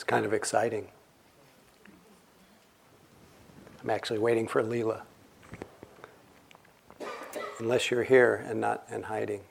It's kind of exciting. I'm actually waiting for Leela. Unless you're here and not and hiding.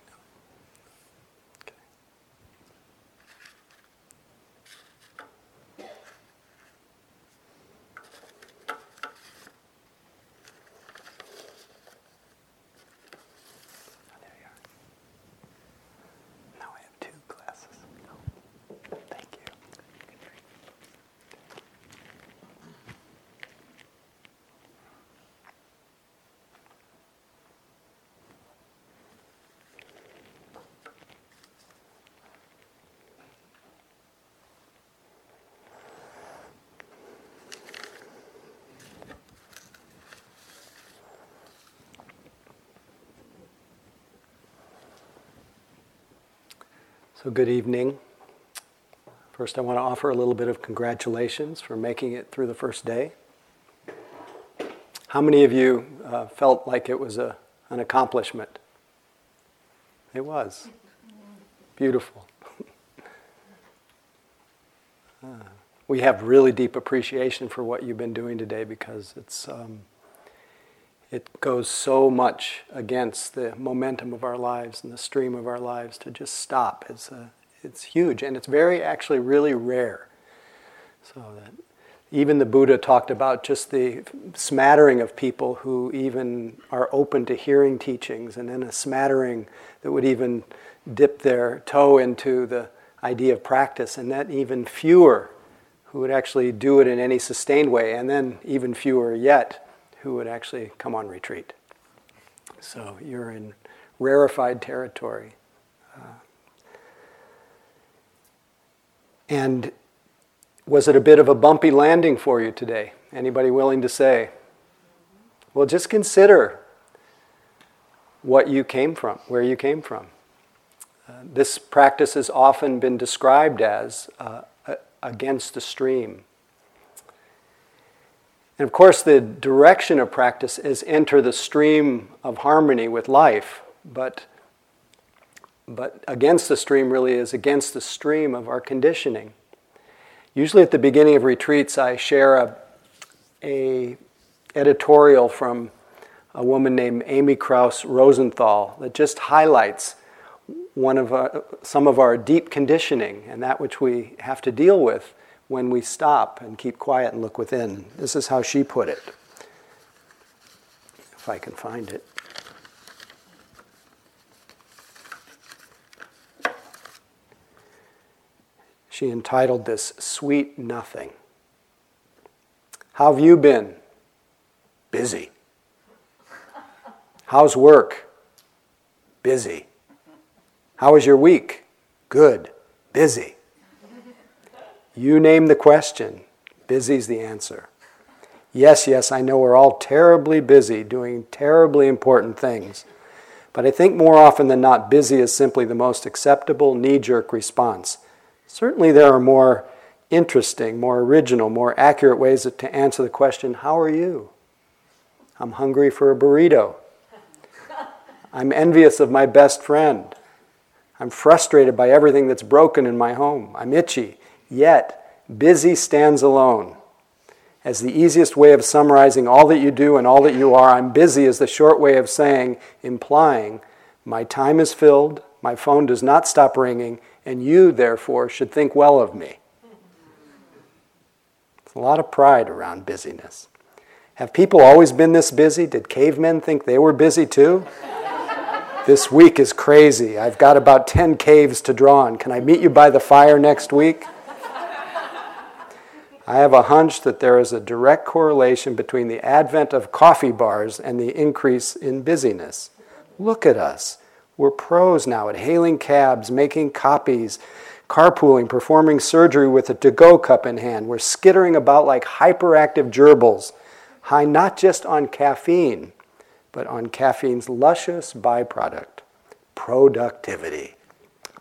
So good evening. First, I want to offer a little bit of congratulations for making it through the first day. How many of you felt like it was an accomplishment? It was. Beautiful. We have really deep appreciation for what you've been doing today because it goes so much against the momentum of our lives and the stream of our lives to just stop. It's huge, and it's very, actually, really rare. So that even the Buddha talked about just the smattering of people who even are open to hearing teachings, and then a smattering that would even dip their toe into the idea of practice, and that even fewer who would actually do it in any sustained way, and then even fewer yet who would actually come on retreat. So you're in rarefied territory. And was it a bit of a bumpy landing for you today? Anybody willing to say? Well, just consider what you came from, where you came from. This practice has often been described as against the stream. And of course, the direction of practice is enter the stream of harmony with life, but against the stream really is against the stream of our conditioning. Usually at the beginning of retreats, I share a editorial from a woman named Amy Krauss Rosenthal that just highlights some of our deep conditioning and that which we have to deal with when we stop and keep quiet and look within. This is how she put it, if I can find it. She entitled this, Sweet Nothing. How have you been? Busy. How's work? Busy. How was your week? Good. Busy. You name the question, busy's the answer. Yes, I know we're all terribly busy doing terribly important things, but I think more often than not, busy is simply the most acceptable knee-jerk response. Certainly there are more interesting, more original, more accurate ways to answer the question, how are you? I'm hungry for a burrito. I'm envious of my best friend. I'm frustrated by everything that's broken in my home. I'm itchy. Yet, busy stands alone. As the easiest way of summarizing all that you do and all that you are, I'm busy is the short way of saying, implying, my time is filled, my phone does not stop ringing, and you, therefore, should think well of me. There's a lot of pride around busyness. Have people always been this busy? Did cavemen think they were busy too? This week is crazy. I've got about 10 caves to draw on. Can I meet you by the fire next week? I have a hunch that there is a direct correlation between the advent of coffee bars and the increase in busyness. Look at us. We're pros now at hailing cabs, making copies, carpooling, performing surgery with a to-go cup in hand. We're skittering about like hyperactive gerbils, high not just on caffeine, but on caffeine's luscious byproduct, productivity.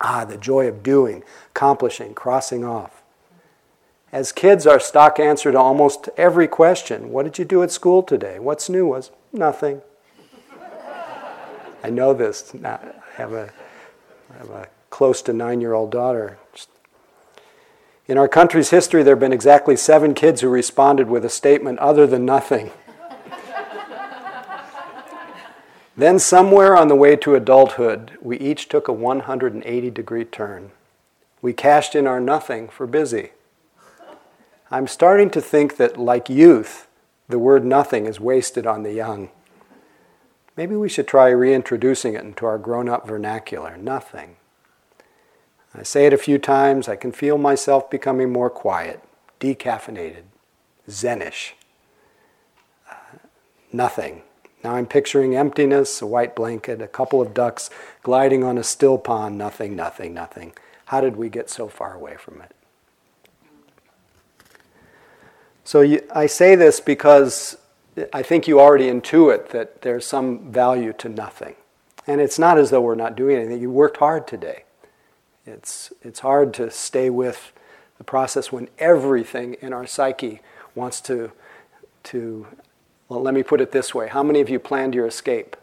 The joy of doing, accomplishing, crossing off. As kids, our stock answer to almost every question, what did you do at school today? What's new was, nothing. I know this. I have a close to 9-year-old daughter. In our country's history, there have been exactly 7 kids who responded with a statement other than nothing. Then somewhere on the way to adulthood, we each took a 180-degree turn. We cashed in our nothing for busy. I'm starting to think that, like youth, the word nothing is wasted on the young. Maybe we should try reintroducing it into our grown-up vernacular, nothing. I say it a few times, I can feel myself becoming more quiet, decaffeinated, zenish. Nothing. Now I'm picturing emptiness, a white blanket, a couple of ducks gliding on a still pond, nothing, nothing, nothing. How did we get so far away from it? So I say this because I think you already intuit that there's some value to nothing. And it's not as though we're not doing anything. You worked hard today. It's hard to stay with the process when everything in our psyche wants to well, let me put it this way. How many of you planned your escape?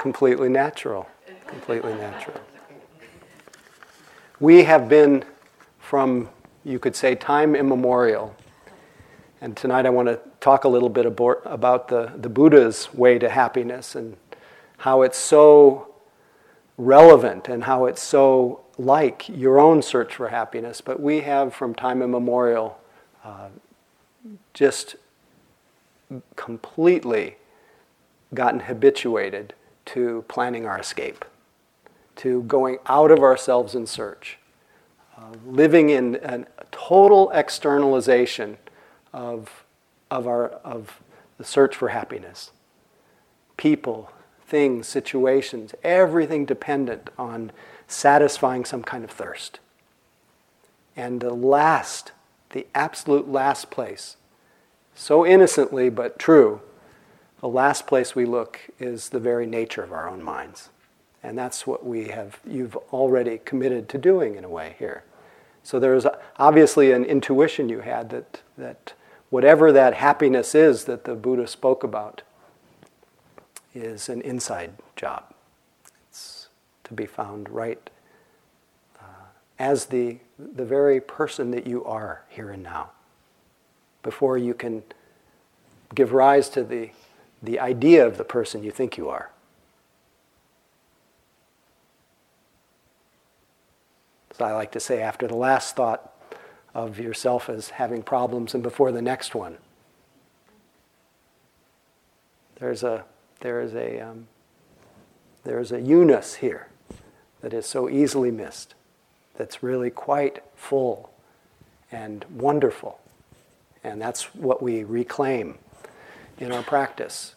Completely natural. Completely natural. We have been from, you could say, time immemorial. And tonight I want to talk a little bit about the Buddha's way to happiness and how it's so relevant and how it's so like your own search for happiness. But we have from time immemorial just completely gotten habituated to planning our escape, to going out of ourselves in search, living in a total externalization of the search for happiness. People, things, situations, everything dependent on satisfying some kind of thirst. And the absolute last place, so innocently but true, the last place we look is the very nature of our own minds. And that's what you've already committed to doing in a way here. So there's obviously an intuition you had that whatever that happiness is that the Buddha spoke about is an inside job. It's to be found right as the very person that you are here and now. Before you can give rise to the idea of the person you think you are. So I like to say, after the last thought of yourself as having problems and before the next one, there is a you-ness here that is so easily missed, that's really quite full and wonderful. And that's what we reclaim in our practice.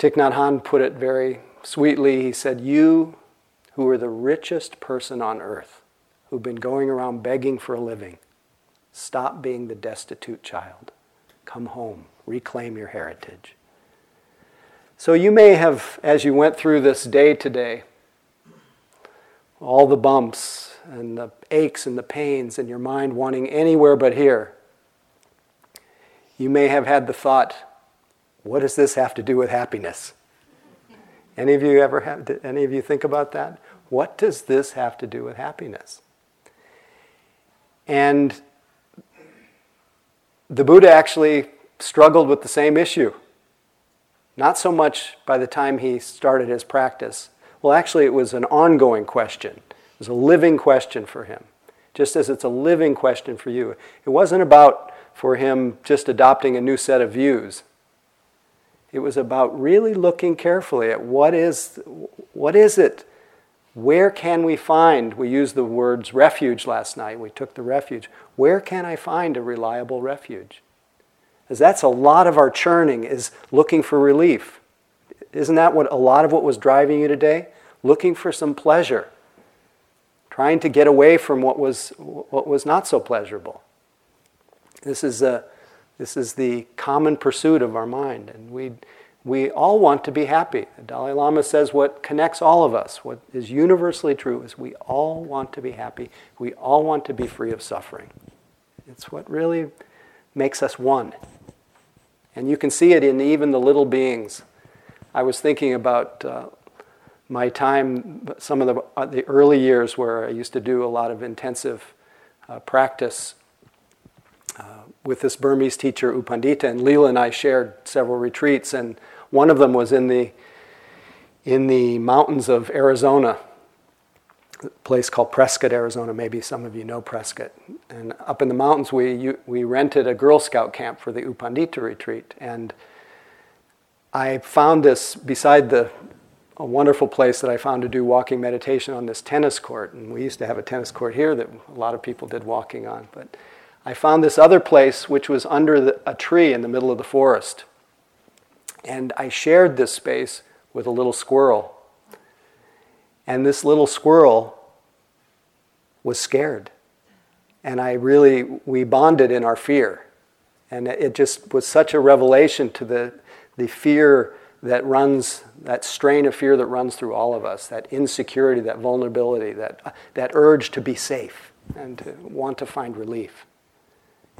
Thich Nhat Hanh put it very sweetly. He said, you who are the richest person on earth, who've been going around begging for a living, stop being the destitute child. Come home. Reclaim your heritage. So you may have, as you went through this day today, all the bumps and the aches and the pains and your mind wanting anywhere but here, you may have had the thought, what does this have to do with happiness? Any of you think about that? What does this have to do with happiness? And the Buddha actually struggled with the same issue. Not so much by the time he started his practice. Well, actually, it was an ongoing question. It was a living question for him, just as it's a living question for you. It wasn't about, for him, just adopting a new set of views. It was about really looking carefully at what is it? Where can we find? We used the words refuge last night. We took the refuge. Where can I find a reliable refuge? Because that's a lot of our churning, is looking for relief. Isn't that what a lot of what was driving you today? Looking for some pleasure. Trying to get away from what was not so pleasurable. This is the common pursuit of our mind. And we all want to be happy. The Dalai Lama says what connects all of us, what is universally true, is we all want to be happy. We all want to be free of suffering. It's what really makes us one. And you can see it in even the little beings. I was thinking about my time, some of the early years where I used to do a lot of intensive practice with this Burmese teacher, Upandita, and Leela and I shared several retreats, and one of them was in the mountains of Arizona, a place called Prescott, Arizona. Maybe some of you know Prescott. And up in the mountains, we rented a Girl Scout camp for the Upandita retreat. And I found this beside a wonderful place that I found to do walking meditation on this tennis court. And we used to have a tennis court here that a lot of people did walking on. But I found this other place which was under a tree in the middle of the forest. And I shared this space with a little squirrel. And this little squirrel was scared. And we bonded in our fear. And it just was such a revelation to the fear that strain of fear that runs through all of us, that insecurity, that vulnerability, that urge to be safe and to want to find relief.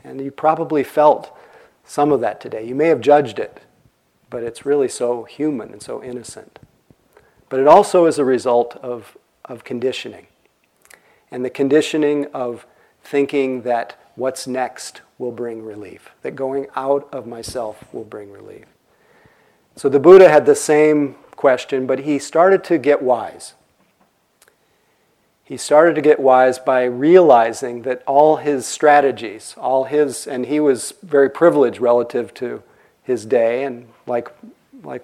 And you probably felt some of that today. You may have judged it, but it's really so human and so innocent. But it also is a result of conditioning. And the conditioning of thinking that what's next will bring relief, that going out of myself will bring relief. So the Buddha had the same question, but he started to get wise. He started to get wise by realizing that all his strategies, and he was very privileged relative to his day, and like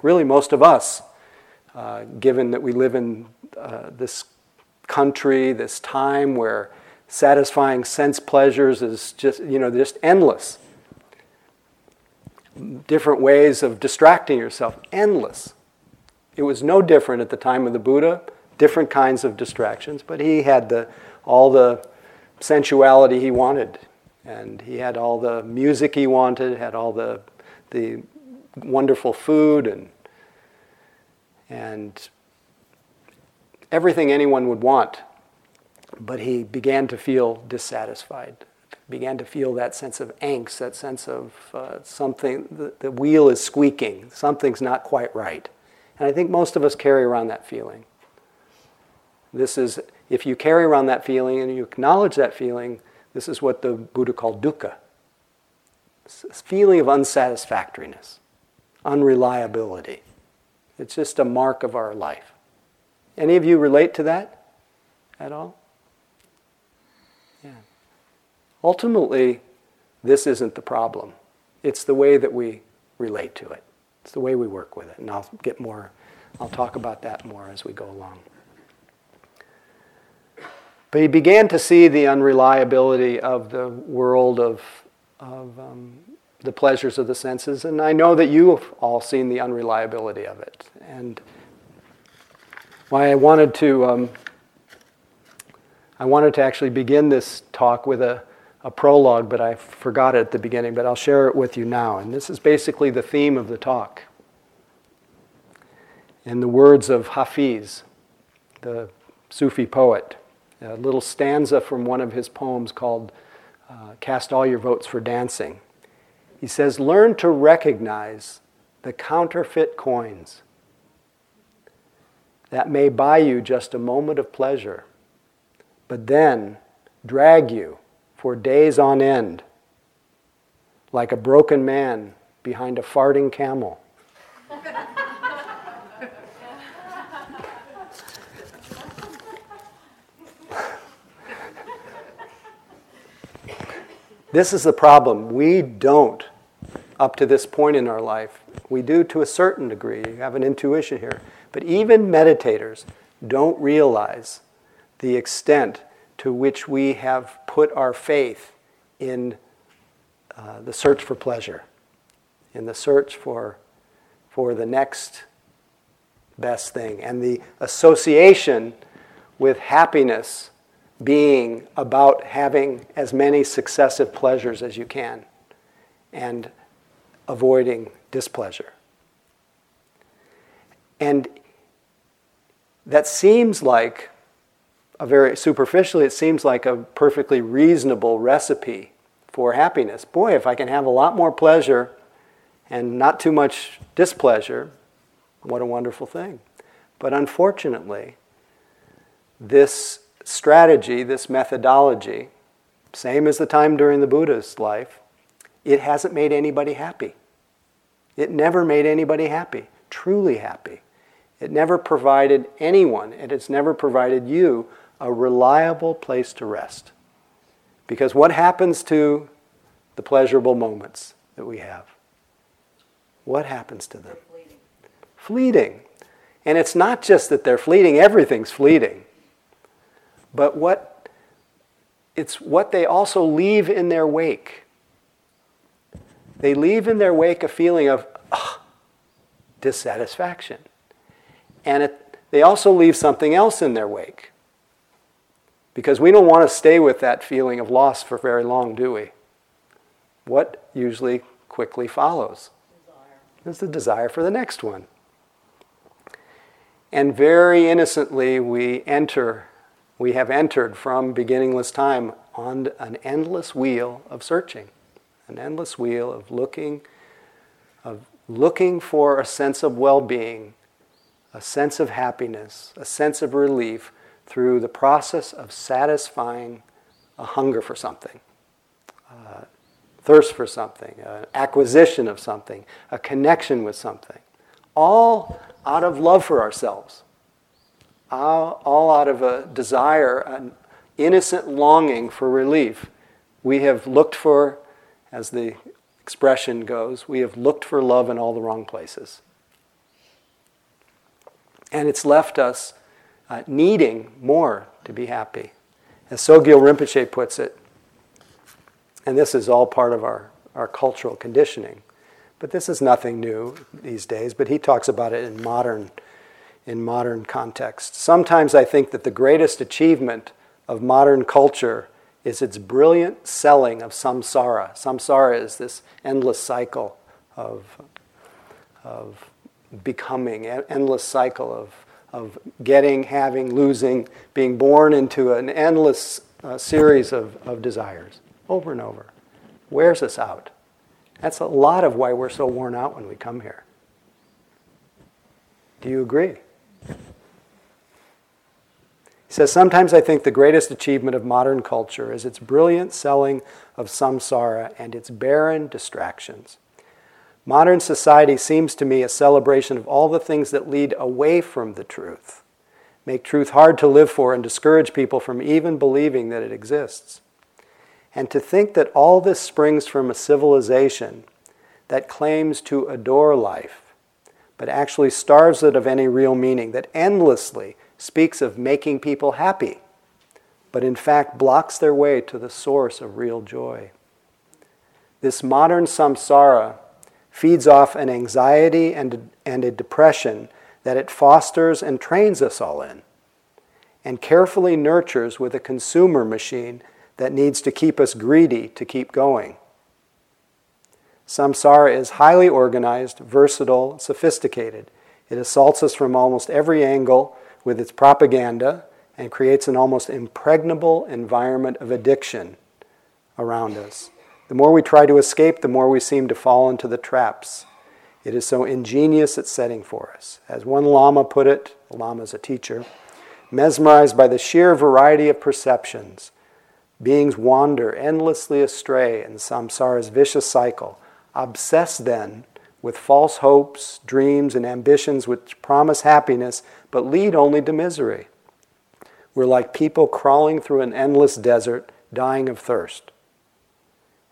really most of us, given that we live in this country, this time where satisfying sense pleasures is just endless. Different ways of distracting yourself, endless. It was no different at the time of the Buddha, different kinds of distractions, but he had all the sensuality he wanted, and he had all the music he wanted, had all the wonderful food and everything anyone would want. But he began to feel dissatisfied, began to feel that sense of angst, that sense of something, the wheel is squeaking, something's not quite right. And I think most of us carry around that feeling. If you carry around that feeling and you acknowledge that feeling, this is what the Buddha called dukkha. It's a feeling of unsatisfactoriness, unreliability. It's just a mark of our life. Any of you relate to that at all? Yeah. Ultimately, this isn't the problem. It's the way that we relate to it. It's the way we work with it. And I'll talk about that more as we go along. But he began to see the unreliability of the world of the pleasures of the senses, and I know that you have all seen the unreliability of it. And why I wanted to actually begin this talk with a prologue, but I forgot it at the beginning, but I'll share it with you now. And this is basically the theme of the talk. In the words of Hafiz, the Sufi poet, a little stanza from one of his poems called Cast All Your Votes for Dancing. He says, learn to recognize the counterfeit coins that may buy you just a moment of pleasure, but then drag you for days on end like a broken man behind a farting camel. This is the problem. We don't, up to this point in our life, we do to a certain degree. You have an intuition here. But even meditators don't realize the extent to which we have put our faith in the search for pleasure, in the search for the next best thing, and the association with happiness being about having as many successive pleasures as you can and avoiding displeasure. And that seems like it seems like a perfectly reasonable recipe for happiness. Boy, if I can have a lot more pleasure and not too much displeasure, what a wonderful thing. But unfortunately, this strategy, this methodology, same as the time during the Buddha's life, it hasn't made anybody happy. It never made anybody happy, truly happy. It never provided anyone, and it's never provided you, a reliable place to rest. Because what happens to the pleasurable moments that we have? What happens to them? Fleeting. And it's not just that they're fleeting, everything's fleeting. But what they also leave in their wake. They leave in their wake a feeling of dissatisfaction. And they also leave something else in their wake. Because we don't want to stay with that feeling of loss for very long, do we? What usually quickly follows? It's the desire for the next one. And very innocently we have entered from beginningless time on an endless wheel of searching, an endless wheel of looking for a sense of well-being, a sense of happiness, a sense of relief through the process of satisfying a hunger for something, thirst for something, an acquisition of something, a connection with something, all out of love for ourselves, all out of a desire, an innocent longing for relief. We have looked for, as the expression goes, we have looked for love in all the wrong places. And it's left us needing more to be happy. As Sogyal Rinpoche puts it, and this is all part of our cultural conditioning, but this is nothing new these days, but he talks about it in modern context. Sometimes I think that the greatest achievement of modern culture is its brilliant selling of samsara. Samsara is this endless cycle of becoming, endless cycle of getting, having, losing, being born into an endless series of desires over and over. Wears us out. That's a lot of why we're so worn out when we come here. Do you agree? He says, sometimes I think the greatest achievement of modern culture is its brilliant selling of samsara and its barren distractions. Modern society seems to me a celebration of all the things that lead away from the truth, make truth hard to live for, and discourage people from even believing that it exists. And to think that all this springs from a civilization that claims to adore life, but actually starves it of any real meaning, that endlessly speaks of making people happy, but in fact blocks their way to the source of real joy. This modern samsara feeds off an anxiety and a depression that it fosters and trains us all in, and carefully nurtures with a consumer machine that needs to keep us greedy to keep going. Samsara is highly organized, versatile, sophisticated. It assaults us from almost every angle with its propaganda and creates an almost impregnable environment of addiction around us. The more we try to escape, the more we seem to fall into the traps it is so ingenious at setting for us. As one Lama put it, the Lama is a teacher, mesmerized by the sheer variety of perceptions, beings wander endlessly astray in samsara's vicious cycle, obsessed then with false hopes, dreams, and ambitions which promise happiness but lead only to misery. We're like people crawling through an endless desert, dying of thirst.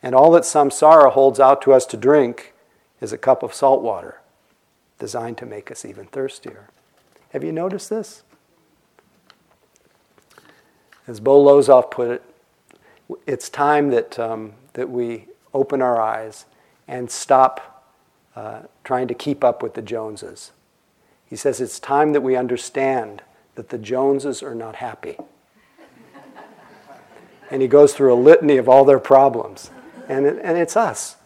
And all that samsara holds out to us to drink is a cup of salt water, designed to make us even thirstier. Have you noticed this? As Bo Lozoff put it, it's time that we open our eyes and stop trying to keep up with the Joneses. He says it's time that we understand that the Joneses are not happy. And he goes through a litany of all their problems. And it's us.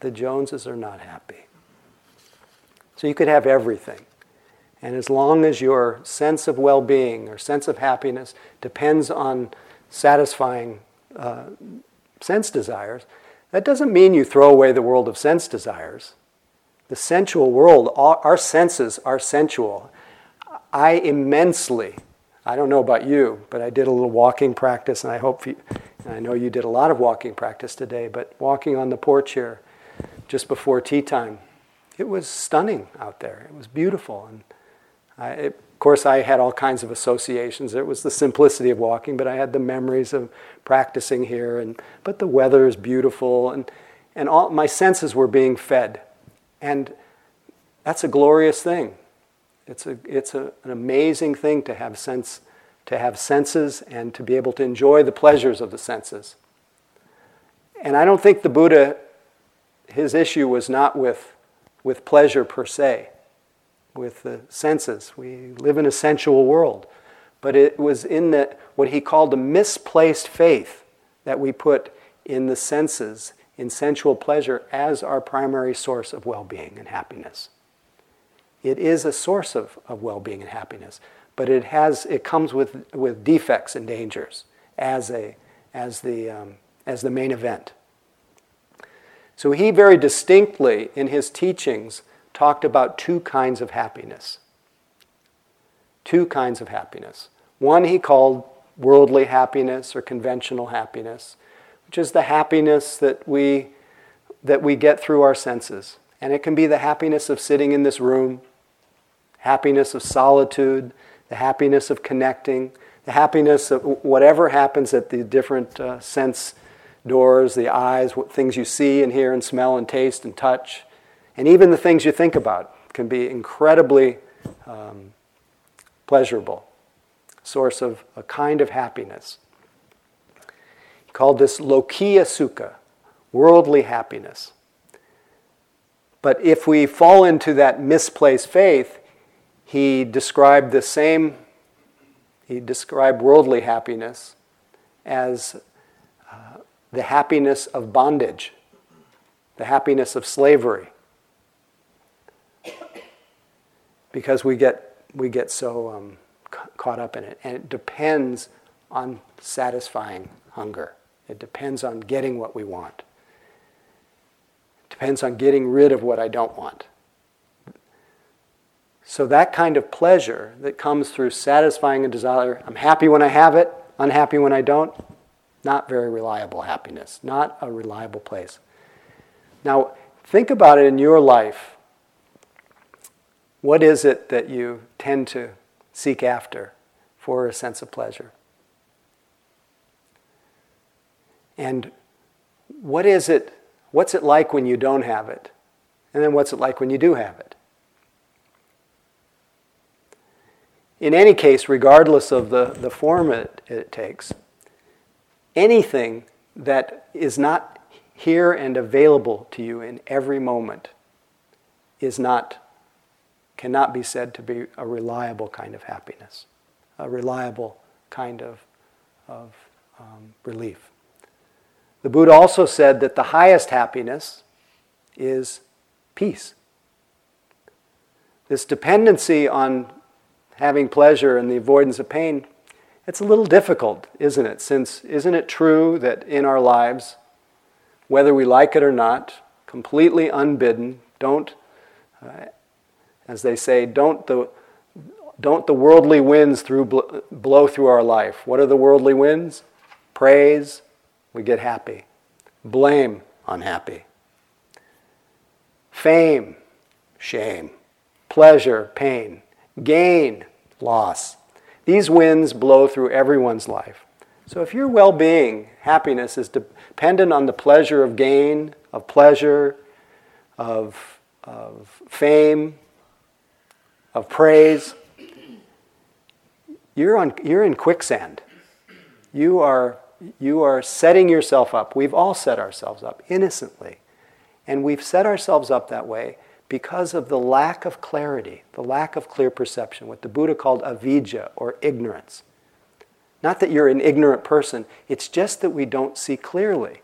The Joneses are not happy. So you could have everything. And as long as your sense of well-being or sense of happiness depends on satisfying sense desires, that doesn't mean you throw away the world of sense desires. The sensual world, our senses are sensual. I immensely, I don't know about you, but I did a little walking practice, and I hope you, and I know you did a lot of walking practice today, but walking on the porch here just before tea time, it was stunning out there. It was beautiful. And of course, I had all kinds of associations. It was the simplicity of walking, but I had the memories of practicing here. But the weather is beautiful, and all my senses were being fed. And that's a glorious thing. It's an amazing thing to have senses and to be able to enjoy the pleasures of the senses. And I don't think the Buddha, his issue was not with pleasure per se, with the senses. We live in a sensual world. But it was in the what he called the misplaced faith that we put in the senses, in sensual pleasure, as our primary source of well-being and happiness. It is a source of well-being and happiness, but it comes with defects and dangers as the main event. So he very distinctly in his teachings talked about two kinds of happiness. Two kinds of happiness. One he called worldly happiness or conventional happiness, which is the happiness that we get through our senses. And it can be the happiness of sitting in this room, happiness of solitude, the happiness of connecting, the happiness of whatever happens at the different sense doors, the eyes, things you see and hear and smell and taste and touch, and even the things you think about can be incredibly pleasurable, source of a kind of happiness. He called this lokiya sukha, worldly happiness. But if we fall into that misplaced faith, he described worldly happiness as the happiness of bondage, the happiness of slavery, because we get so caught up in it, and it depends on satisfying hunger. It depends on getting what we want. Depends on getting rid of what I don't want. So that kind of pleasure that comes through satisfying a desire, I'm happy when I have it, unhappy when I don't, not very reliable happiness, not a reliable place. Now, think about it in your life. What is it that you tend to seek after for a sense of pleasure? And what is it? What's it like when you don't have it? And then what's it like when you do have it? In any case, regardless of the form it takes, anything that is not here and available to you in every moment cannot be said to be a reliable kind of happiness, a reliable kind of relief. The Buddha also said that the highest happiness is peace. This dependency on having pleasure and the avoidance of pain, it's a little difficult, isn't it? Since isn't it true that in our lives, whether we like it or not, completely unbidden, as they say, don't the worldly winds blow through our life. What are the worldly winds? Praise, we get happy. Blame, unhappy. Fame, shame. Pleasure, pain. Gain, loss. These winds blow through everyone's life. So if your well-being, happiness, is dependent on the pleasure of gain, of pleasure, of fame, of praise, you're in quicksand. You are setting yourself up. We've all set ourselves up innocently. And we've set ourselves up that way because of the lack of clarity, the lack of clear perception, what the Buddha called avijja, or ignorance. Not that you're an ignorant person, it's just that we don't see clearly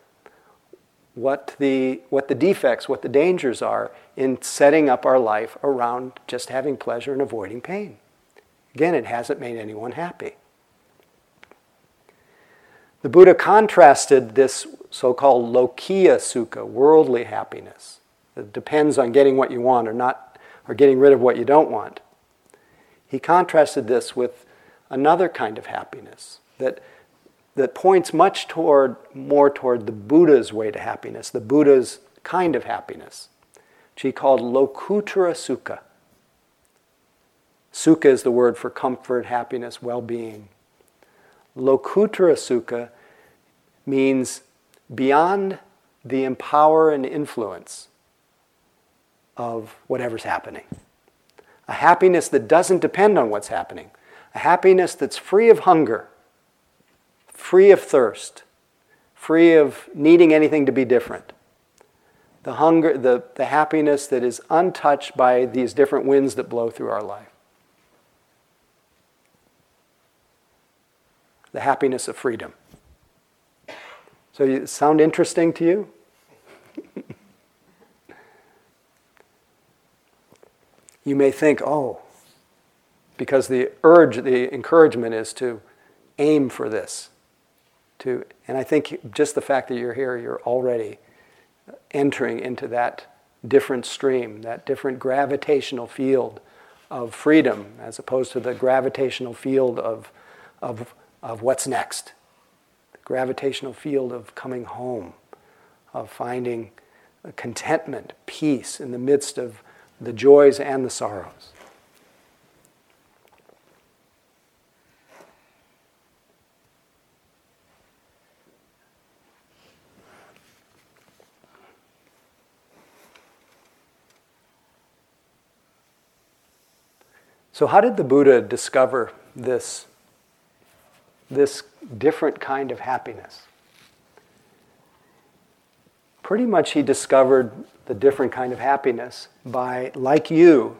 what the defects, what the dangers are in setting up our life around just having pleasure and avoiding pain. Again, it hasn't made anyone happy. The Buddha contrasted this so-called lokiya sukha, worldly happiness, that depends on getting what you want or getting rid of what you don't want, He contrasted this with another kind of happiness that points much more toward the Buddha's way to happiness, the Buddha's kind of happiness, which he called lokuttara sukha. Sukha is the word for comfort, happiness, well-being. Lokuttara sukha means beyond the empower and influence of whatever's happening. A happiness that doesn't depend on what's happening. A happiness that's free of hunger, free of thirst, free of needing anything to be different. The hunger, the happiness that is untouched by these different winds that blow through our life. The happiness of freedom. So, it sound interesting to you? You may think, oh, because the encouragement is to aim for this. And I think just the fact that you're here, you're already entering into that different stream, that different gravitational field of freedom, as opposed to the gravitational field of what's next. Gravitational field of coming home, of finding contentment, peace in the midst of the joys and the sorrows. So how did the Buddha discover this different kind of happiness? Pretty much he discovered the different kind of happiness by, like you,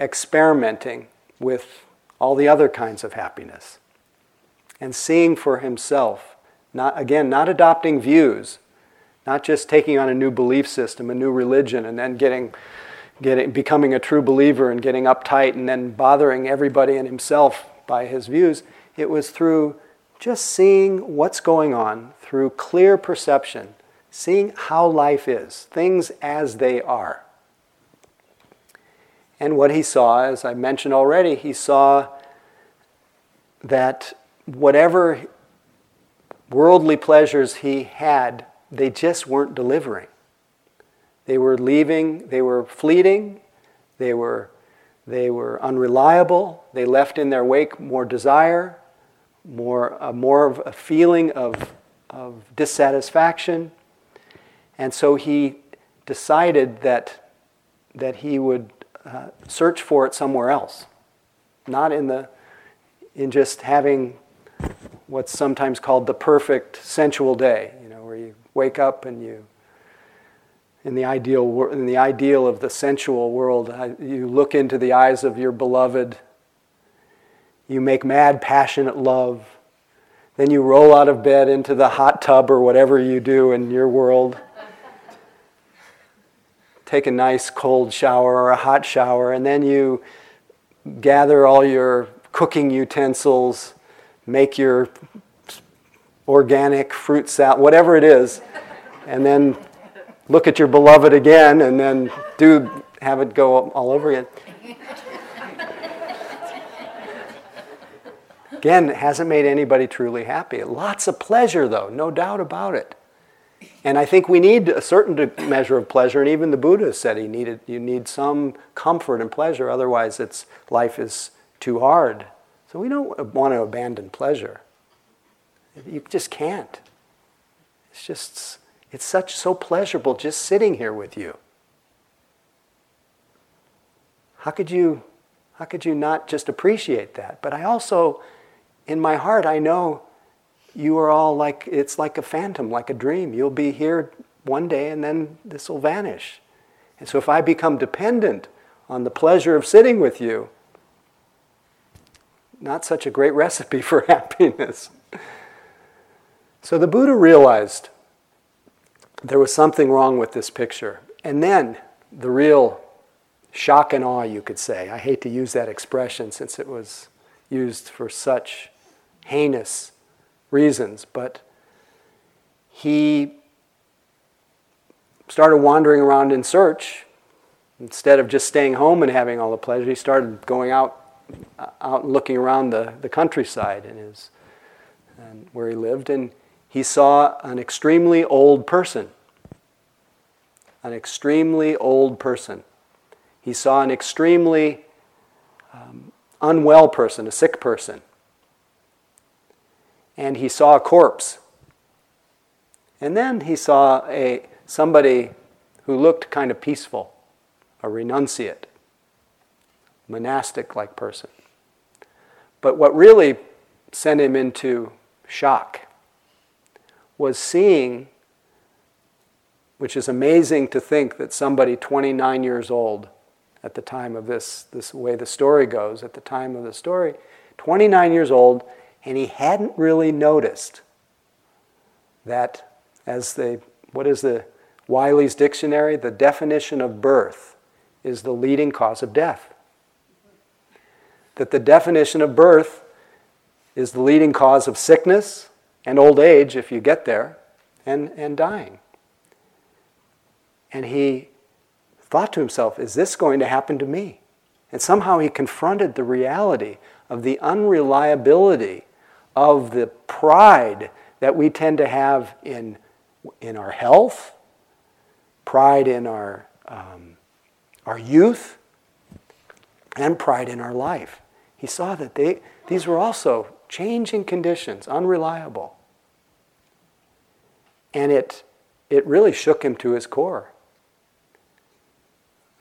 experimenting with all the other kinds of happiness and seeing for himself, not adopting views, not just taking on a new belief system, a new religion, and then becoming a true believer and getting uptight and then bothering everybody and himself by his views. It was through just seeing what's going on, through clear perception, seeing how life is, things as they are. And what he saw, as I mentioned already, he saw that whatever worldly pleasures he had, they just weren't delivering. They were leaving, they were fleeting, they were unreliable, they left in their wake more desire, more of a feeling of dissatisfaction. And so he decided that he would search for it somewhere else, not in just having what's sometimes called the perfect sensual day, where you wake up and you, in the ideal of the sensual world, you look into the eyes of your beloved. You make mad, passionate love. Then you roll out of bed into the hot tub or whatever you do in your world. Take a nice cold shower or a hot shower, and then you gather all your cooking utensils, make your organic fruit salad, whatever it is, and then look at your beloved again, and then have it go all over again. Again, it hasn't made anybody truly happy. Lots of pleasure, though, no doubt about it. And I think we need a certain measure of pleasure, and even the Buddha said you need some comfort and pleasure, otherwise life is too hard. So we don't want to abandon pleasure. You just can't. It's so pleasurable just sitting here with you. How could you not just appreciate that? But I also, in my heart, I know you are all it's like a phantom, like a dream. You'll be here one day and then this will vanish. And so if I become dependent on the pleasure of sitting with you, not such a great recipe for happiness. So the Buddha realized there was something wrong with this picture. And then the real shock and awe, you could say. I hate to use that expression since it was used for such heinous reasons, but he started wandering around in search. Instead of just staying home and having all the pleasure, he started going out out and looking around the countryside and where he lived, and he saw an extremely old person. An extremely old person. He saw an extremely unwell person, a sick person. And he saw a corpse. And then he saw somebody who looked kind of peaceful, a renunciate, monastic-like person. But what really sent him into shock was seeing, which is amazing to think that somebody 29 years old at the time of this way the story goes, at the time of the story, 29 years old, and he hadn't really noticed that what is the Wiley's Dictionary? The definition of birth is the leading cause of death. That the definition of birth is the leading cause of sickness and old age, if you get there, and dying. And he thought to himself, is this going to happen to me? And somehow he confronted the reality of the unreliability of the pride that we tend to have in our health, pride in our youth, and pride in our life. He saw that these were also changing conditions, unreliable. And it really shook him to his core.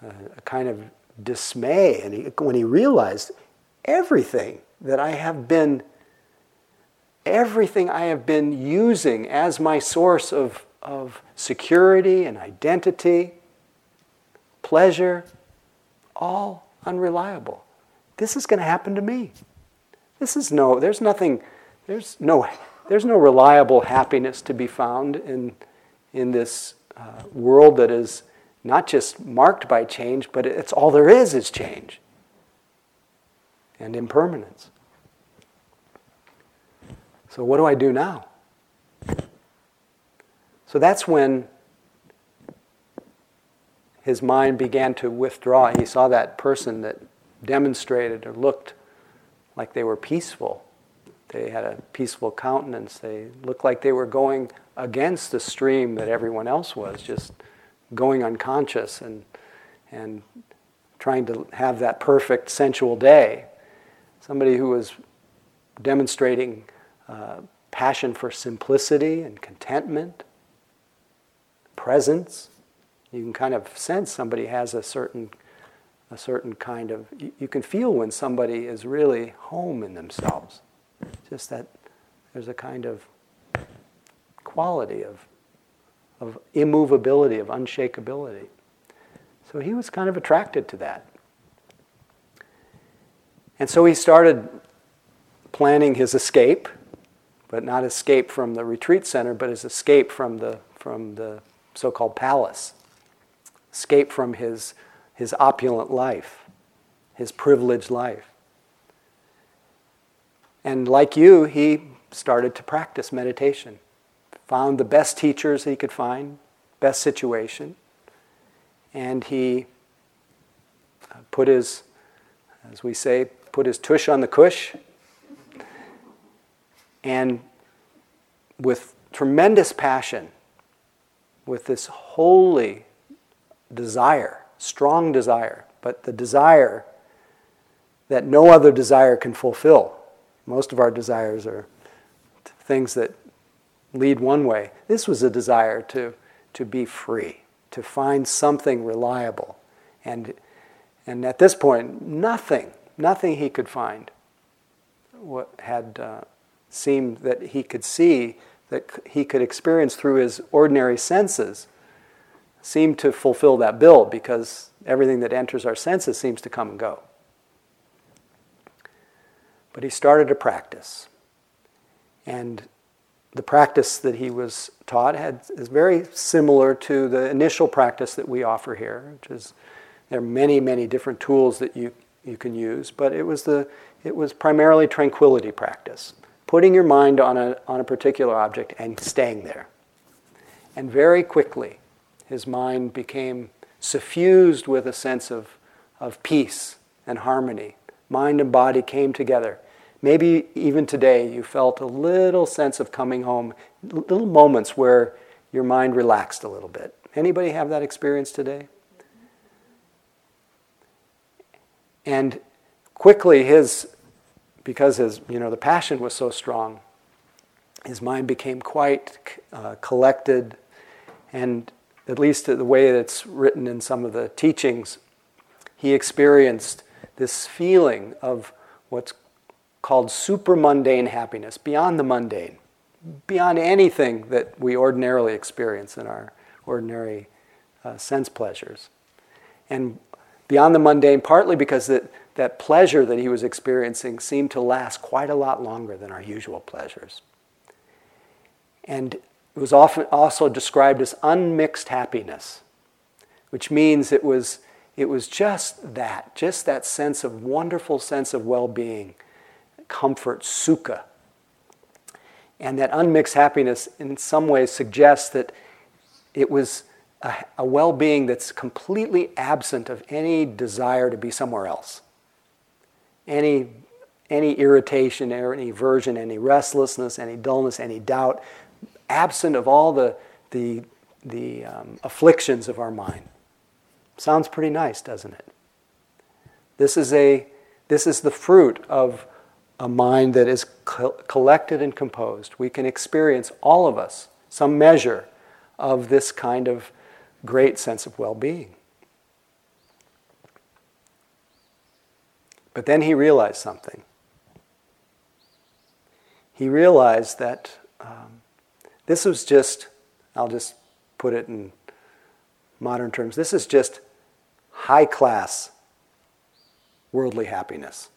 A kind of dismay, and when he realized everything I have been using as my source of security and identity, pleasure, all unreliable. This is going to happen to me. There's no reliable happiness to be found in this world that is not just marked by change, but it's all there is change and impermanence. So what do I do now? So that's when his mind began to withdraw. He saw that person that demonstrated or looked like they were peaceful. They had a peaceful countenance. They looked like they were going against the stream that everyone else was, just going unconscious and trying to have that perfect sensual day. Somebody who was demonstrating passion for simplicity and contentment, presence. You can kind of sense somebody has a certain kind of, you can feel when somebody is really home in themselves. Just that there's a kind of quality of immovability, of unshakability. So he was kind of attracted to that. And so he started planning his escape, but not escape from the retreat center, but his escape from the so-called palace, escape from his opulent life, his privileged life. And like you, he started to practice meditation, found the best teachers he could find, best situation, and he put his, as we say, put his tush on the cush, and with tremendous passion, with this holy desire, strong desire, but the desire that no other desire can fulfill. Most of our desires are things that lead one way. This was a desire to be free, to find something reliable. And at this point, nothing he could find seemed that he could see, that he could experience through his ordinary senses, seemed to fulfill that bill, because everything that enters our senses seems to come and go. But he started to practice. And the practice that he was taught is very similar to the initial practice that we offer here, which is there are many, many different tools that you can use, but it was primarily tranquility practice, putting your mind on a particular object and staying there. And very quickly, his mind became suffused with a sense of peace and harmony Mind and body came together. Maybe even today you felt a little sense of coming home, little moments where your mind relaxed a little bit. Anybody have that experience today? And quickly because the passion was so strong, his mind became quite collected, and at least the way that's written in some of the teachings, he experienced this feeling of what's called supramundane happiness, beyond the mundane, beyond anything that we ordinarily experience in our ordinary sense pleasures. And beyond the mundane, partly because that pleasure that he was experiencing seemed to last quite a lot longer than our usual pleasures. And it was often also described as unmixed happiness, which means it was just that sense of wonderful sense of well-being, comfort, sukha. And that unmixed happiness in some ways suggests that it was a well-being that's completely absent of any desire to be somewhere else. Any irritation, any aversion, any restlessness, any dullness, any doubt, absent of all the afflictions of our mind. Sounds pretty nice, doesn't it? This is the fruit of a mind that is collected and composed. We can experience, all of us, some measure of this kind of great sense of well-being. But then he realized something. He realized that this was just, I'll just put it in modern terms, this is just high-class worldly happiness.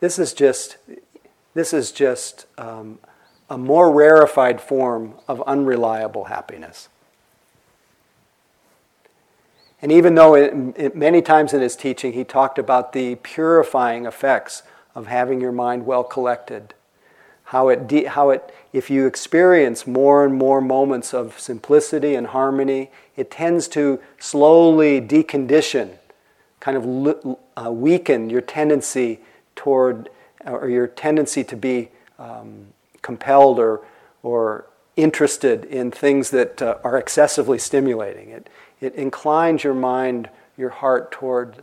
This is just a more rarefied form of unreliable happiness. And even though many times in his teaching he talked about the purifying effects of having your mind well collected, if you experience more and more moments of simplicity and harmony, it tends to slowly decondition, kind of weaken your tendency toward, or your tendency to be compelled or interested in things that are excessively stimulating. It inclines your mind, your heart toward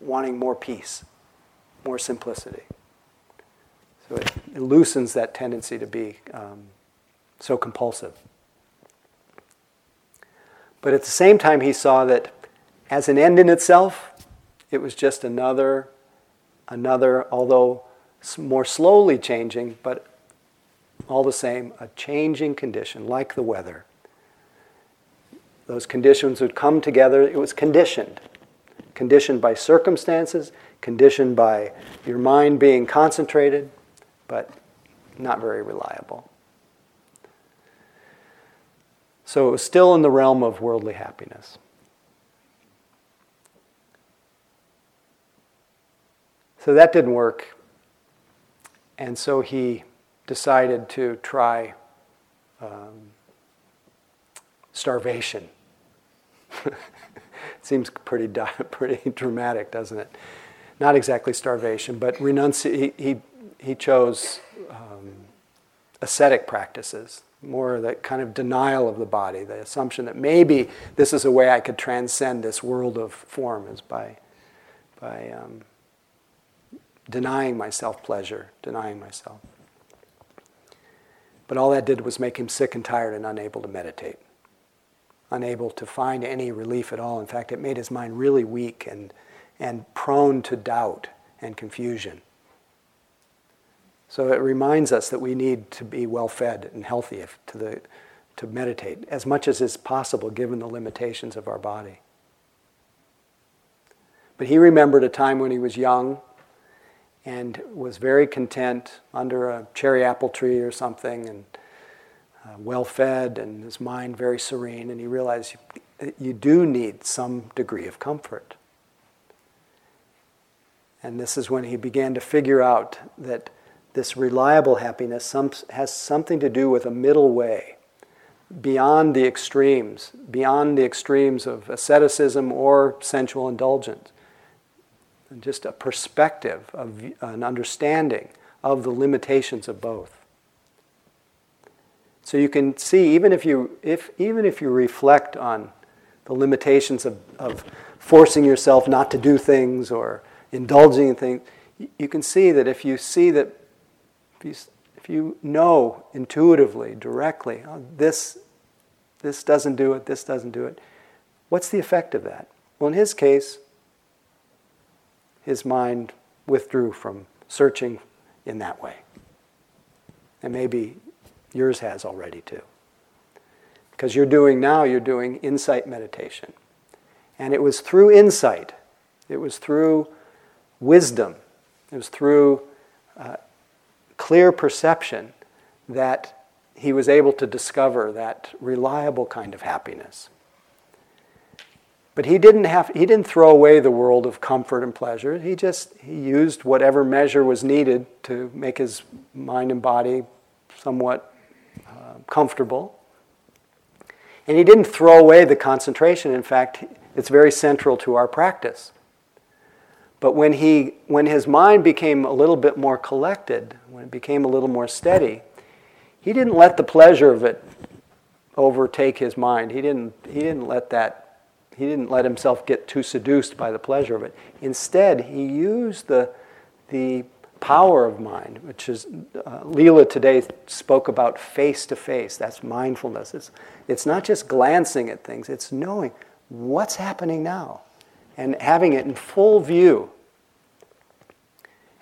wanting more peace, more simplicity. So it loosens that tendency to be so compulsive. But at the same time, he saw that as an end in itself, it was just another, although more slowly changing, but all the same, a changing condition, like the weather. Those conditions would come together. It was conditioned by circumstances, conditioned by your mind being concentrated, but not very reliable. So it was still in the realm of worldly happiness. So that didn't work. And so he decided to try starvation. Seems pretty dramatic, doesn't it? Not exactly starvation, but he chose ascetic practices, more that kind of denial of the body, the assumption that maybe this is a way I could transcend this world of form, is by denying myself pleasure, denying myself. But all that did was make him sick and tired and unable to meditate, unable to find any relief at all. In fact, it made his mind really weak and prone to doubt and confusion. So it reminds us that we need to be well-fed and healthy to meditate as much as is possible given the limitations of our body. But he remembered a time when he was young and was very content under a cherry apple tree or something, and well-fed, and his mind very serene, and he realized you do need some degree of comfort. And this is when he began to figure out that this reliable happiness has something to do with a middle way, beyond the extremes of asceticism or sensual indulgence, just a perspective, of an understanding of the limitations of both. So you can see, even if you reflect on the limitations of forcing yourself not to do things or indulging in things, you can see that if you know intuitively, directly, oh, this doesn't do it, this doesn't do it, what's the effect of that? Well, in his case, his mind withdrew from searching in that way. And maybe yours has already too. Because you're doing insight meditation. And it was through insight, it was through wisdom, it was through clear perception that he was able to discover that reliable kind of happiness. But he didn't throw away the world of comfort and pleasure. He used whatever measure was needed to make his mind and body somewhat comfortable. And he didn't throw away the concentration. In fact, it's very central to our practice. But when his mind became a little bit more collected, when it became a little more steady, he didn't let the pleasure of it overtake his mind. He didn't let himself get too seduced by the pleasure of it. Instead, he used the power of mind, which is Leela today spoke about face to face. That's mindfulness. It's not just glancing at things. It's knowing what's happening now and having it in full view.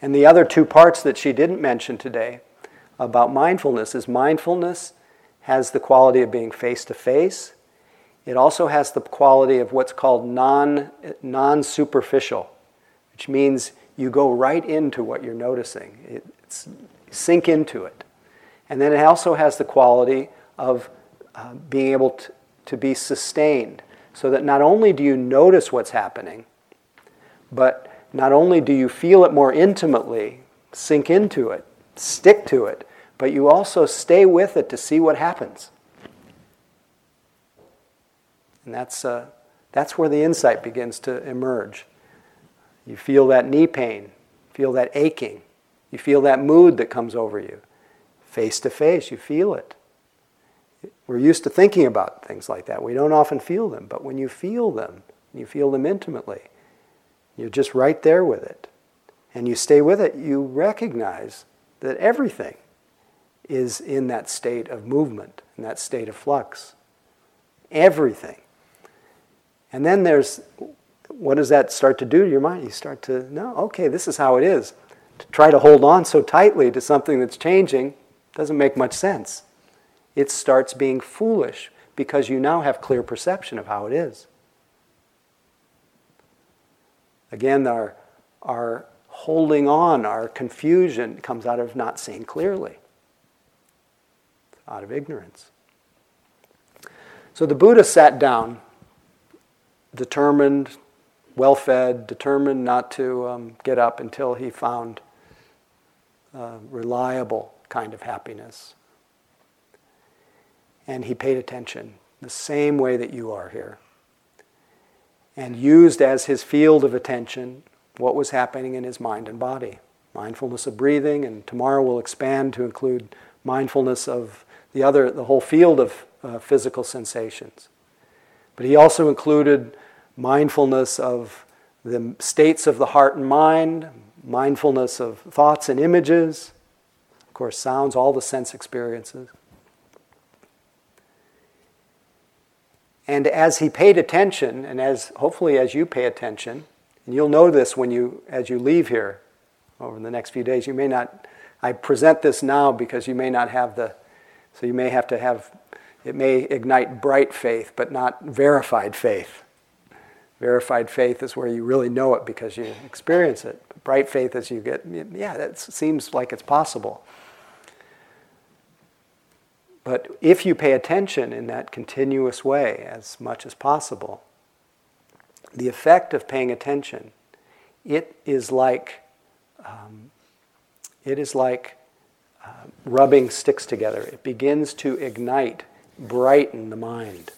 And the other two parts that she didn't mention today about mindfulness is mindfulness has the quality of being face to face. It also has the quality of what's called non-superficial, which means you go right into what you're noticing. It's sink into it. And then it also has the quality of being able to be sustained, so that not only do you notice what's happening, but not only do you feel it more intimately, sink into it, stick to it, but you also stay with it to see what happens. And that's where the insight begins to emerge. You feel that knee pain, feel that aching, you feel that mood that comes over you. Face to face, you feel it. We're used to thinking about things like that. We don't often feel them, but when you feel them intimately. You're just right there with it. And you stay with it, you recognize that everything is in that state of movement, in that state of flux. Everything. And then there's, what does that start to do to your mind? You start to know, okay, this is how it is. To try to hold on so tightly to something that's changing doesn't make much sense. It starts being foolish because you now have clear perception of how it is. Again, our holding on, our confusion comes out of not seeing clearly, out of ignorance. So the Buddha sat down, determined, well-fed, determined not to get up until he found a reliable kind of happiness. And he paid attention the same way that you are here. And used as his field of attention what was happening in his mind and body. Mindfulness of breathing, and tomorrow we'll expand to include mindfulness of the whole field of physical sensations. But he also included mindfulness of the states of the heart and mind, mindfulness of thoughts and images, of course sounds, all the sense experiences. And as he paid attention, and as hopefully as you pay attention, and you'll know this as you leave here over the next few days, I present this now because you may not have so you may have to have, it may ignite bright faith, but not verified faith. Verified faith is where you really know it because you experience it. Bright faith is you get, yeah, that seems like it's possible. But if you pay attention in that continuous way as much as possible, the effect of paying attention, it is like rubbing sticks together. It begins to ignite, brighten the mind.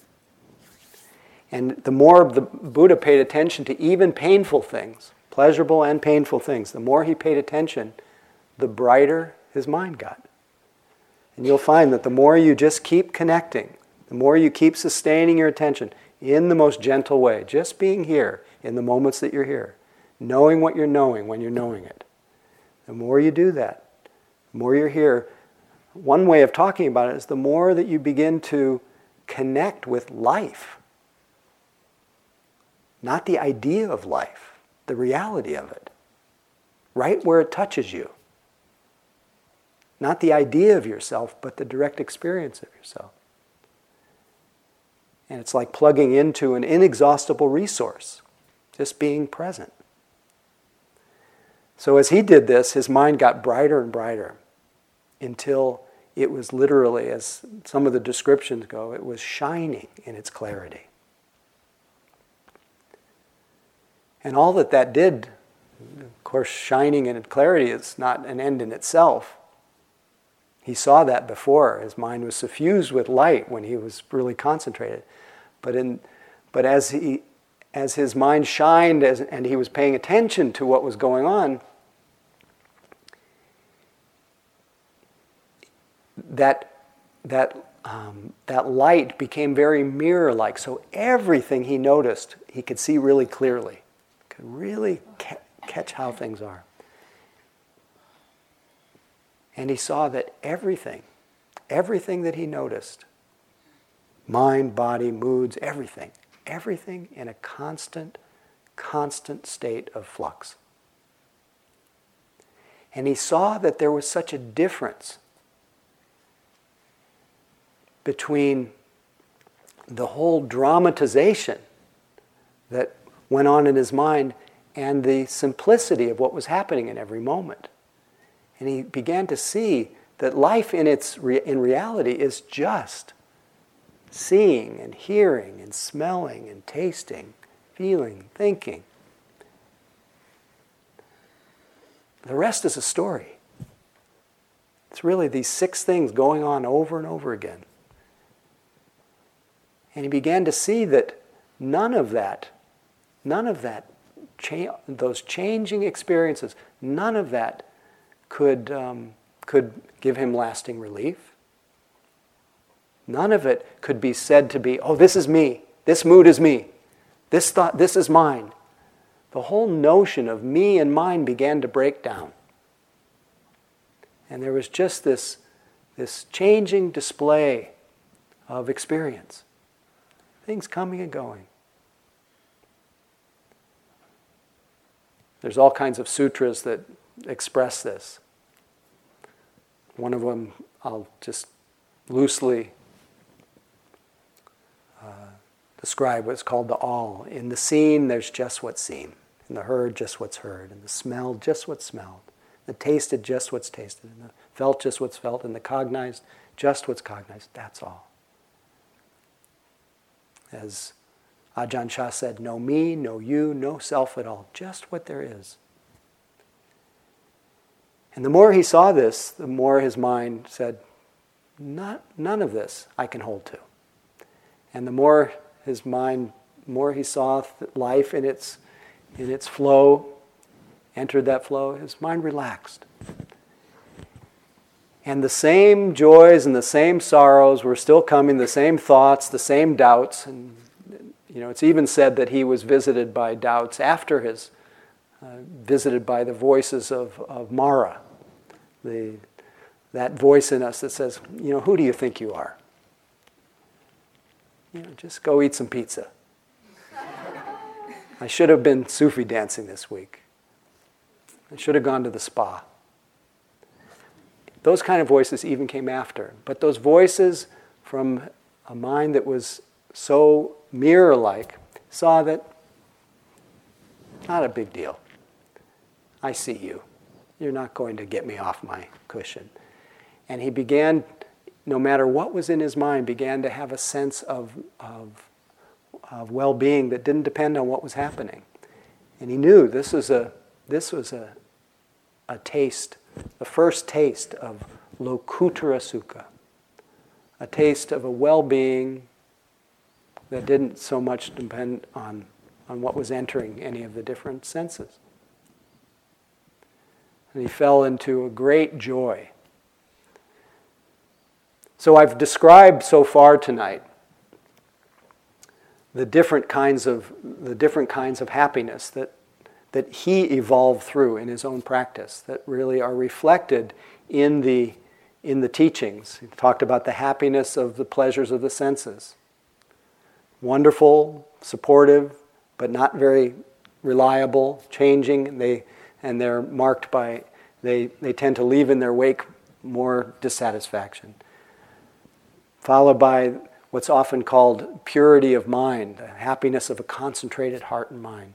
And the more the Buddha paid attention to even painful things, pleasurable and painful things. The more he paid attention, the brighter his mind got. And you'll find that the more you just keep connecting, the more you keep sustaining your attention in the most gentle way, just being here in the moments that you're here, knowing what you're knowing when you're knowing it. The more you do that, the more you're here. One way of talking about it is the more that you begin to connect with life, not the idea of life, the reality of it, right where it touches you. Not the idea of yourself, but the direct experience of yourself. And it's like plugging into an inexhaustible resource, just being present. So as he did this, his mind got brighter and brighter until it was literally, as some of the descriptions go, it was shining in its clarity. And all that that did, of course, shining in clarity is not an end in itself. He saw that before. His mind was suffused with light when he was really concentrated. But as his mind shined and he was paying attention to what was going on, that light became very mirror-like. So everything he noticed, he could see really clearly. Could really catch how things are. And he saw that everything that he noticed, mind, body, moods, everything in a constant state of flux. And he saw that there was such a difference between the whole dramatization that went on in his mind and the simplicity of what was happening in every moment. And he began to see that life in reality is just seeing and hearing and smelling and tasting, feeling, thinking. The rest is a story. It's really these 6 things going on over and over again. And he began to see that those changing experiences, none of that could give him lasting relief. None of it could be said to be, oh, this is me, this mood is me, this thought, this is mine. The whole notion of me and mine began to break down. And there was just this changing display of experience. Things coming and going. There's all kinds of sutras that express this. One of them I'll just loosely describe what's called the all. In the seen, there's just what's seen. In the heard, just what's heard. In the smelled, just what's smelled. In the tasted, just what's tasted. In the felt, just what's felt. In the cognized, just what's cognized. That's all. As Ajahn Chah said, no me, no you, no self at all. Just what there is. And the more he saw this, the more his mind said, none of this I can hold to. And the more his mind, more he saw life in its flow, entered that flow, his mind relaxed. And the same joys and the same sorrows were still coming, the same thoughts, the same doubts. And it's even said that he was visited by doubts after his, visited by the voices of Mara. That voice in us that says, who do you think you are? Just go eat some pizza. I should have been Sufi dancing this week. I should have gone to the spa. Those kind of voices even came after. But those voices from a mind that was so mirror-like saw that not a big deal. I see you. You're not going to get me off my cushion. And he began, no matter what was in his mind, began to have a sense of well-being that didn't depend on what was happening. And he knew this was a taste, the first taste of Lokuttara Sukha, a taste of a well-being that didn't so much depend on what was entering any of the different senses. and he fell into a great joy. So I've described so far tonight the different kinds of happiness that he evolved through in his own practice that really are reflected in the teachings. He talked about the happiness of the pleasures of the senses. Wonderful, supportive, but not very reliable, changing, and they tend to leave in their wake more dissatisfaction. Followed by what's often called purity of mind, the happiness of a concentrated heart and mind.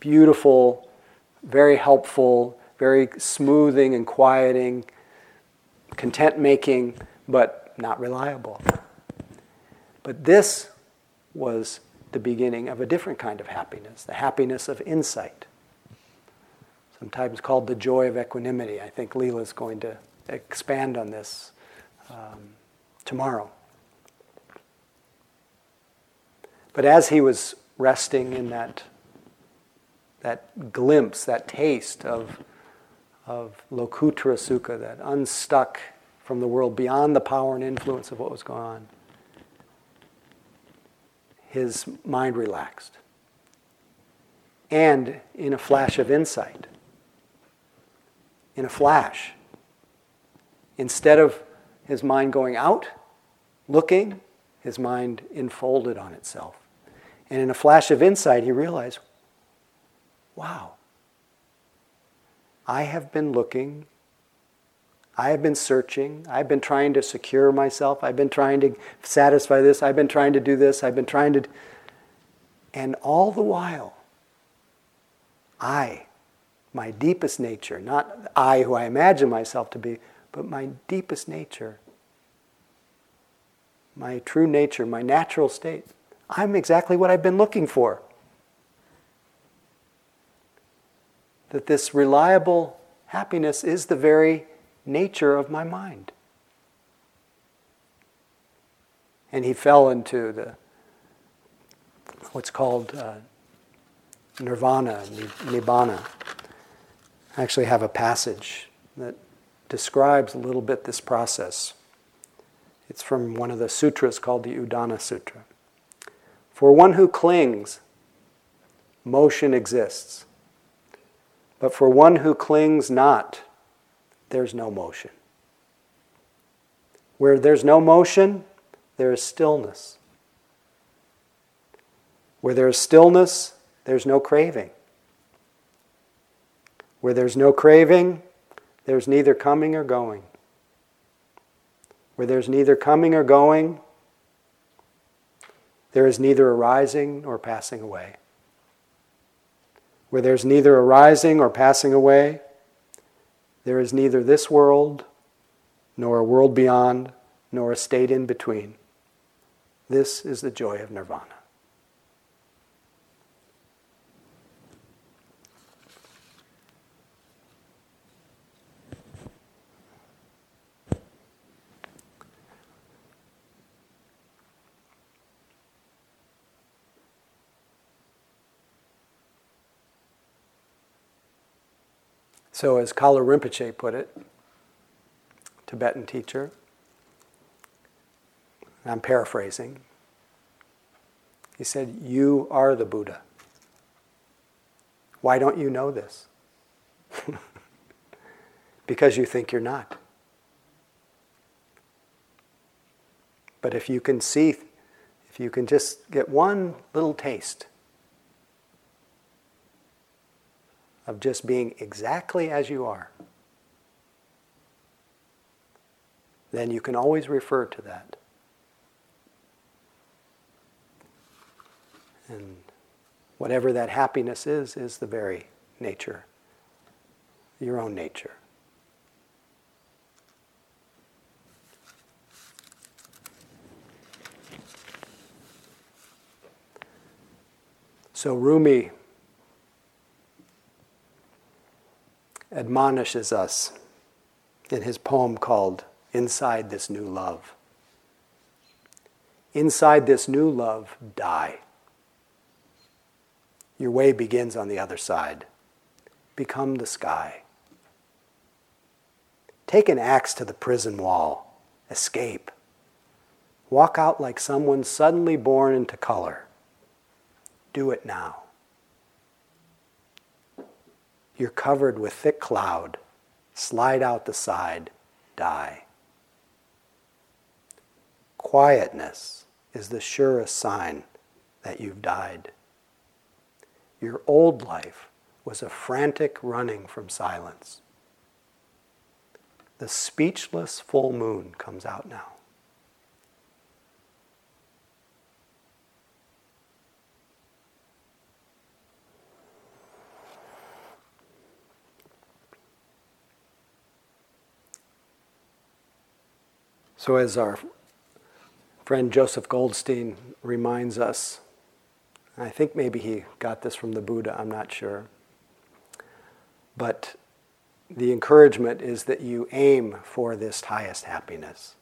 Beautiful, very helpful, very smoothing and quieting, content-making, but not reliable. But this was the beginning of a different kind of happiness, the happiness of insight, sometimes called the joy of equanimity. I think Leela's going to expand on this tomorrow. But as he was resting in that glimpse, that taste of lokutra sukha, that unstuck from the world beyond the power and influence of what was going on, his mind relaxed. And in a flash of insight, in a flash, instead of his mind going out, looking, his mind enfolded on itself. And in a flash of insight, he realized, wow, I have been looking, I have been searching, I've been trying to secure myself, I've been trying to satisfy this, I've been trying to do this, I've been trying to... And all the while, I, my deepest nature, not I who I imagine myself to be, but my deepest nature, my true nature, my natural state, I'm exactly what I've been looking for. That this reliable happiness is the very nature of my mind. And he fell into what's called nirvana, nibbana. I actually have a passage that describes a little bit this process. It's from one of the sutras called the Udana Sutra. For one who clings, motion exists. But for one who clings not, there's no motion. Where there's no motion, there is stillness. Where there is stillness, there's no craving. Where there's no craving, there's neither coming or going. Where there's neither coming or going, there is neither arising nor passing away. Where there's neither arising or passing away, there is neither this world, nor a world beyond, nor a state in between. This is the joy of nirvana. So as Kala Rinpoche put it, Tibetan teacher, I'm paraphrasing, he said, you are the Buddha. Why don't you know this? Because you think you're not. But if you can see, if you can just get one little taste of just being exactly as you are, then you can always refer to that. And whatever that happiness is the very nature, your own nature. So Rumi admonishes us in his poem called Inside This New Love. Inside this new love, die. Your way begins on the other side. Become the sky. Take an axe to the prison wall. Escape. Walk out like someone suddenly born into color. Do it now. You're covered with thick cloud. Slide out the side. Die. Quietness is the surest sign that you've died. Your old life was a frantic running from silence. The speechless full moon comes out now. So as our friend Joseph Goldstein reminds us, I think maybe he got this from the Buddha, I'm not sure. But the encouragement is that you aim for this highest happiness.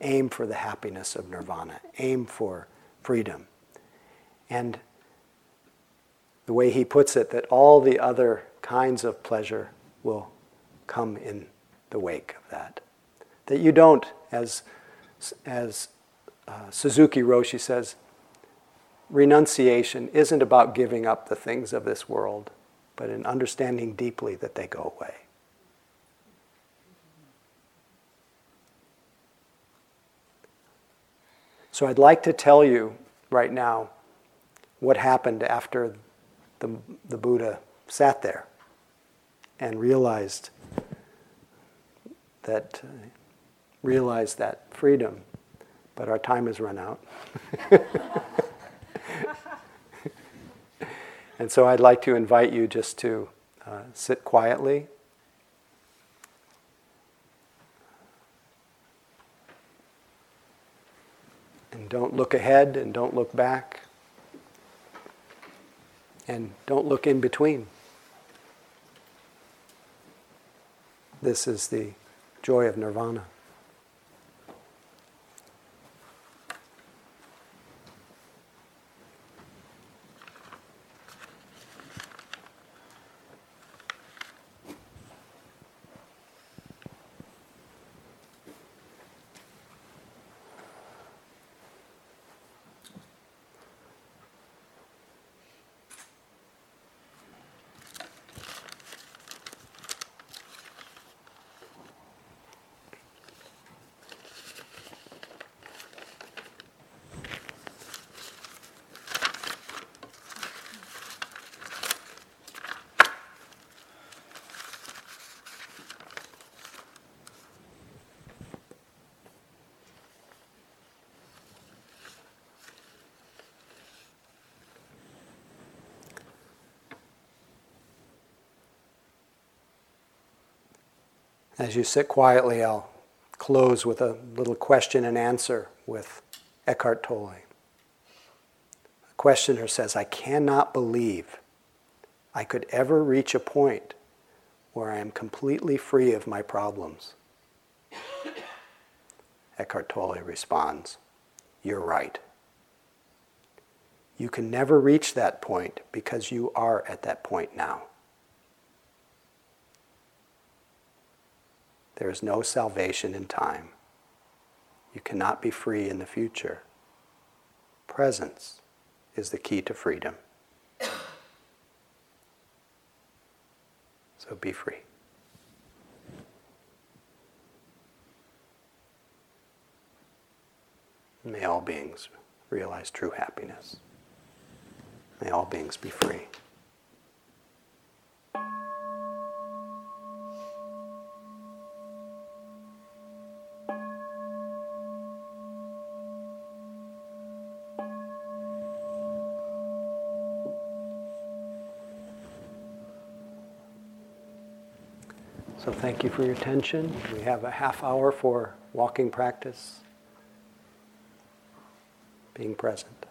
Aim for the happiness of nirvana. Aim for freedom. And the way he puts it, that all the other kinds of pleasure will come in the wake of that. That you don't, as Suzuki Roshi says, renunciation isn't about giving up the things of this world, but in understanding deeply that they go away. So I'd like to tell you right now what happened after the Buddha sat there and realized that freedom, but our time has run out. And so I'd like to invite you just to sit quietly. And don't look ahead and don't look back. And don't look in between. This is the joy of nirvana. As you sit quietly, I'll close with a little question and answer with Eckhart Tolle. The questioner says, I cannot believe I could ever reach a point where I am completely free of my problems. Eckhart Tolle responds, you're right. You can never reach that point because you are at that point now. There is no salvation in time. You cannot be free in the future. Presence is the key to freedom. So be free. May all beings realize true happiness. May all beings be free. So thank you for your attention. We have a half hour for walking practice, being present.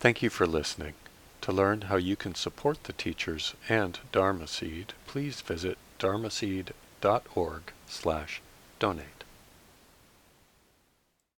Thank you for listening. To learn how you can support the teachers and Dharma Seed, please visit dharmaseed.org/donate.